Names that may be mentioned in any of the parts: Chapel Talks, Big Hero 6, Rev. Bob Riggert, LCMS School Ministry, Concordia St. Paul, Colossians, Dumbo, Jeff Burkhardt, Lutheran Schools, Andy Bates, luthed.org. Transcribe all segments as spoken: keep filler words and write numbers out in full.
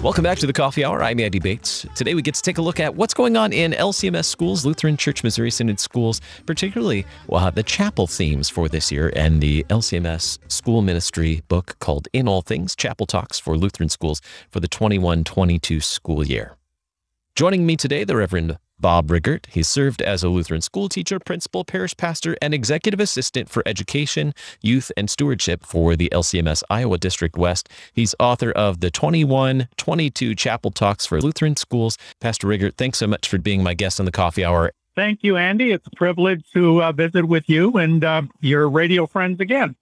Welcome back to the Coffee Hour. I'm Andy Bates. Today we get to take a look at what's going on in L C M S Schools, Lutheran Church Missouri Synod Schools, particularly uh, the chapel themes for this year and the L C M S School Ministry book called In All Things, Chapel Talks for Lutheran Schools for the twenty-one twenty-two school year. Joining me today, the Reverend Bob Riggert. He served as a Lutheran school teacher, principal, parish pastor, and executive assistant for education, youth, and stewardship for the L C M S Iowa District West. He's author of the twenty-one twenty-two Chapel Talks for Lutheran Schools. Pastor Riggert, thanks so much for being my guest on the Coffee Hour. Thank you, Andy. It's a privilege to uh, visit with you and uh, your radio friends again.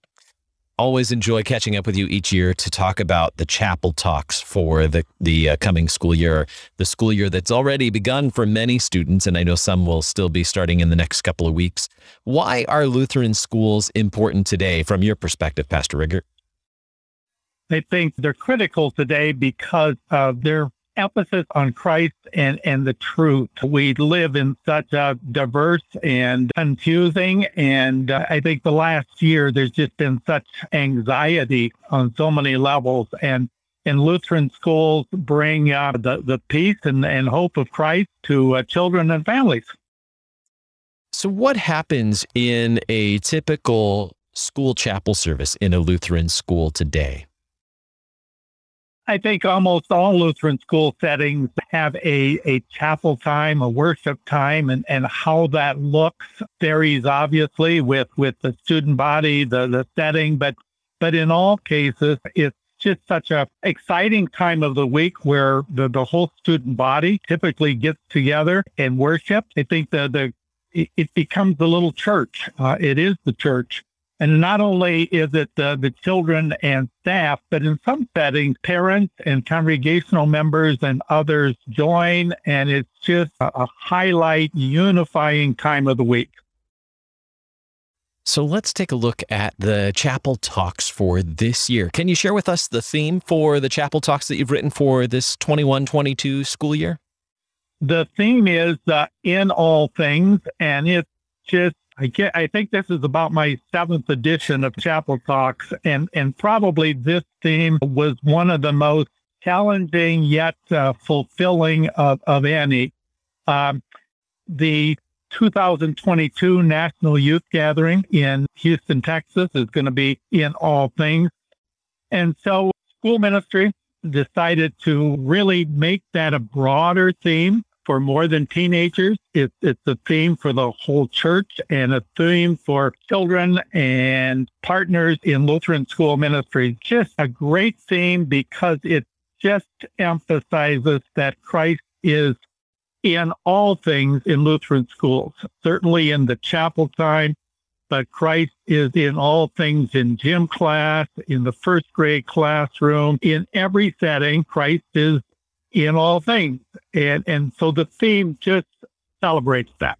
Always enjoy catching up with you each year to talk about the chapel talks for the, the uh, coming school year, the school year that's already begun for many students, and I know some will still be starting in the next couple of weeks. Why are Lutheran schools important today from your perspective, Pastor Riggert? I think they're critical today because of their emphasis on Christ and, and the truth. We live in such a diverse and confusing, and uh, I think the last year there's just been such anxiety on so many levels, and, and Lutheran schools bring uh, the, the peace and, and hope of Christ to uh, children and families. So what happens in a typical school chapel service in a Lutheran school today? I think almost all Lutheran school settings have a, a chapel time, a worship time, and, and how that looks varies obviously with, with the student body, the, the setting, but but in all cases, it's just such an exciting time of the week where the, the whole student body typically gets together and worships. I think the, the it becomes a little church. Uh, it is the church. And not only is it the, the children and staff, but in some settings, parents and congregational members and others join, and it's just a, a highlight, unifying time of the week. So let's take a look at the chapel talks for this year. Can you share with us the theme for the chapel talks that you've written for this twenty-one twenty-two school year? The theme is uh, In All Things, and it's just I, get, I think this is about my seventh edition of Chapel Talks, and, and probably this theme was one of the most challenging yet uh, fulfilling of, of any. Um, the two thousand twenty-two National Youth Gathering in Houston, Texas is going to be In All Things. And so school ministry decided to really make that a broader theme. For more than teenagers, it, it's a theme for the whole church and a theme for children and partners in Lutheran school ministry. Just a great theme because it just emphasizes that Christ is in all things in Lutheran schools, certainly in the chapel time, but Christ is in all things in gym class, in the first grade classroom, in every setting. Christ is in all things. And and so the theme just celebrates that.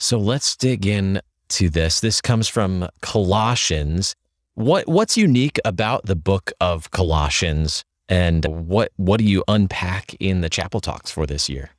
So let's dig in to this. This comes from Colossians. What what's unique about the book of Colossians, and what what do you unpack in the chapel talks for this year?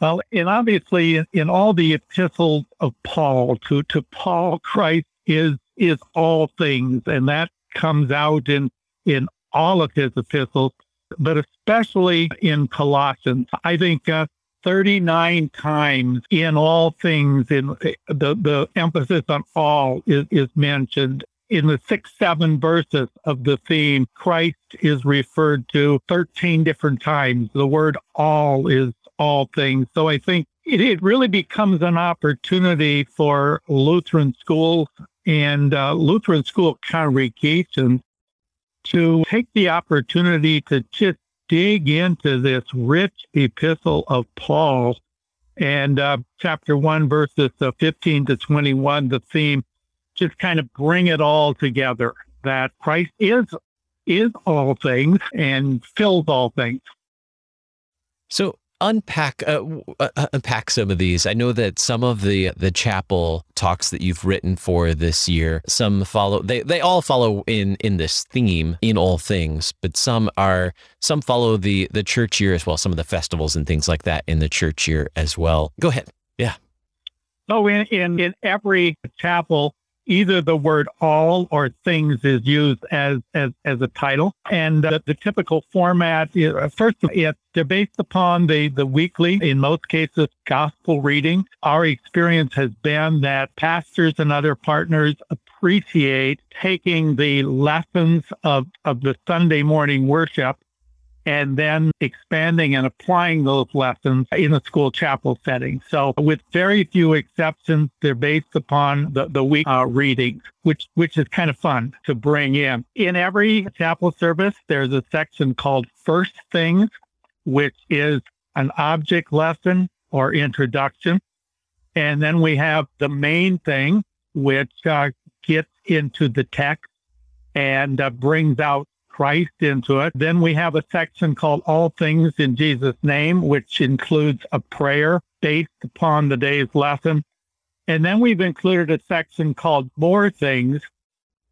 Well, and obviously in all the epistles of Paul to to Paul, Christ is is all things, and that comes out in in all of his epistles. But especially in Colossians, I think uh, thirty-nine times in all things, in the, the emphasis on all is, is mentioned. In the six, seven verses of the theme, Christ is referred to thirteen different times. The word all is all things. So I think it, it really becomes an opportunity for Lutheran schools and uh, Lutheran school congregations to take the opportunity to just dig into this rich epistle of Paul. And uh, chapter one, verses fifteen to twenty-one, the theme, just kind of bring it all together, that Christ is, is all things and fills all things. So unpack uh, uh, unpack some of these. I know that some of the the chapel talks that you've written for this year, some follow they they all follow in in this theme in all things, but some are some follow the the church year as well, some of the festivals and things like that in the church year as well. Go ahead. Yeah. So in, in, in every chapel, either the word all or things is used as as, as a title. And the, the typical format, is, first of all, it's based upon the, the weekly, in most cases, gospel reading. Our experience has been that pastors and other partners appreciate taking the lessons of, of the Sunday morning worship and then expanding and applying those lessons in a school chapel setting. So with very few exceptions, they're based upon the, the week uh, readings, which which is kind of fun to bring in. In every chapel service, there's a section called First Things, which is an object lesson or introduction. And then we have the main thing, which uh, gets into the text and uh, brings out Christ into it. Then we have a section called All Things in Jesus' Name, which includes a prayer based upon the day's lesson. And then we've included a section called More Things,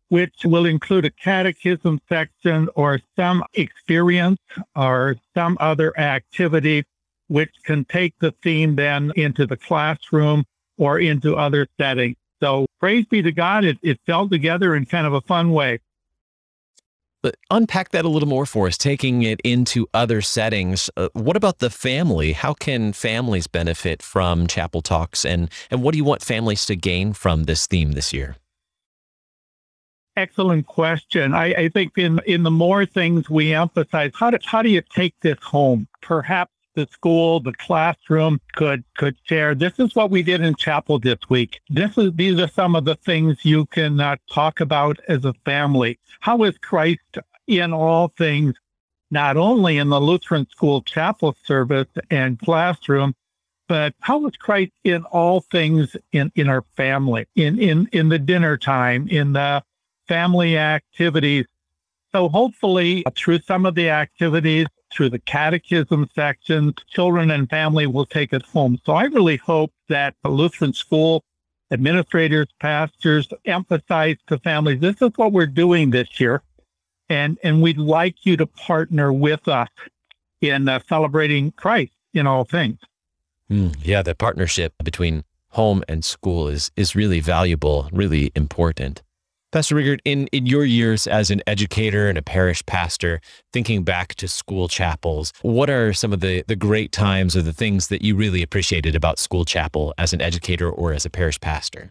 which will include a catechism section or some experience or some other activity, which can take the theme then into the classroom or into other settings. So praise be to God, it, it fell together in kind of a fun way. But unpack that a little more for us, taking it into other settings. Uh, what about the family? How can families benefit from Chapel Talks? And, and what do you want families to gain from this theme this year? Excellent question. I, I think in, in the more things we emphasize, how do, how do you take this home? Perhaps the school, the classroom could could share. This is what we did in chapel this week. This is these are some of the things you can uh, talk about as a family. How is Christ in all things, not only in the Lutheran School chapel service and classroom, but how is Christ in all things in, in our family, in, in, in the dinner time, in the family activities? So hopefully uh, through some of the activities, through the catechism sections, children and family will take it home. So I really hope that the Lutheran School administrators, pastors emphasize to families, this is what we're doing this year, and, and we'd like you to partner with us in uh, celebrating Christ in all things. Mm, yeah, that partnership between home and school is is really valuable, really important. Pastor Riggert, in, in your years as an educator and a parish pastor, thinking back to school chapels, what are some of the, the great times or the things that you really appreciated about school chapel as an educator or as a parish pastor?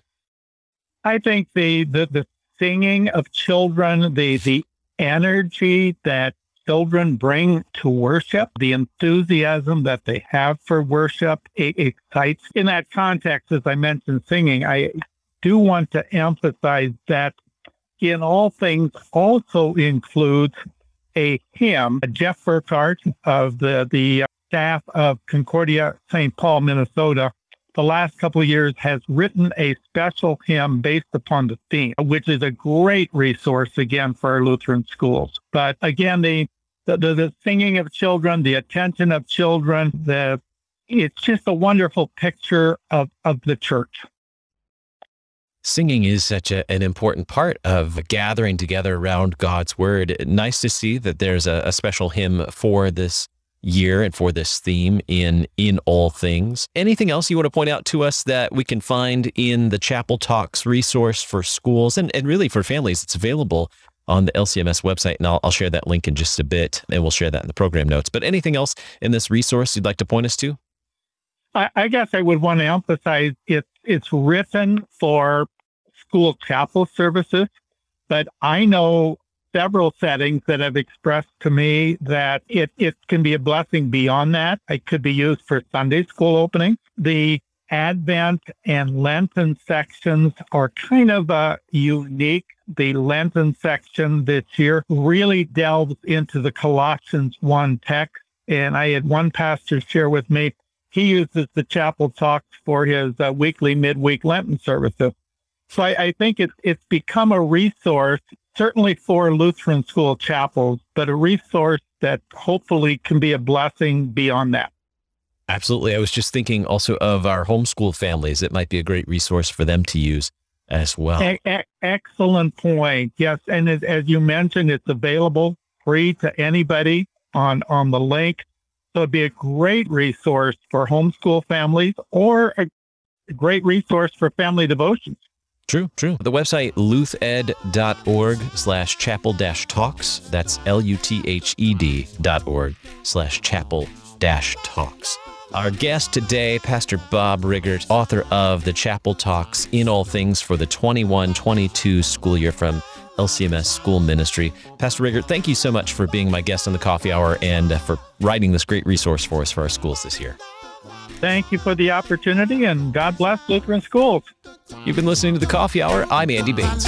I think the the, the singing of children, the, the energy that children bring to worship, the enthusiasm that they have for worship, it excites. In that context, as I mentioned singing, I do want to emphasize that in all things also includes a hymn. Jeff Burkhardt of the, the staff of Concordia Saint Paul, Minnesota, the last couple of years has written a special hymn based upon the theme, which is a great resource, again, for our Lutheran schools. But again, the the, the singing of children, the attention of children, the it's just a wonderful picture of, of the church. Singing is such a, an important part of gathering together around God's word. Nice to see that there's a, a special hymn for this year and for this theme in in all things. Anything else you want to point out to us that we can find in the Chapel Talks resource for schools and, and really for families? It's available on the L C M S website, and I'll, I'll share that link in just a bit, and we'll share that in the program notes. But anything else in this resource you'd like to point us to? I, I guess I would want to emphasize it's It's written for school chapel services, but I know several settings that have expressed to me that it, it can be a blessing beyond that. It could be used for Sunday school opening. The Advent and Lenten sections are kind of uh, unique. The Lenten section this year really delves into the Colossians one text. And I had one pastor share with me, he uses the Chapel Talks for his uh, weekly midweek Lenten services. So I, I think it's it's become a resource, certainly for Lutheran school chapels, but a resource that hopefully can be a blessing beyond that. Absolutely. I was just thinking also of our homeschool families. It might be a great resource for them to use as well. A- a- excellent point. Yes. And as, as you mentioned, it's available free to anybody on, on the link. So it'd be a great resource for homeschool families or a great resource for family devotions. True, true. The website luthed.org slash chapel dash talks. That's L-U-T-H-E-D dot org slash chapel dash talks. Our guest today, Pastor Bob Riggert, author of The Chapel Talks, In All Things for the twenty-one twenty-two school year from L C M S School Ministry. Pastor Riggert, thank you so much for being my guest on the Coffee Hour and for writing this great resource for us for our schools this year. Thank you for the opportunity, and God bless Lutheran Schools. You've been listening to The Coffee Hour. I'm Andy Bates.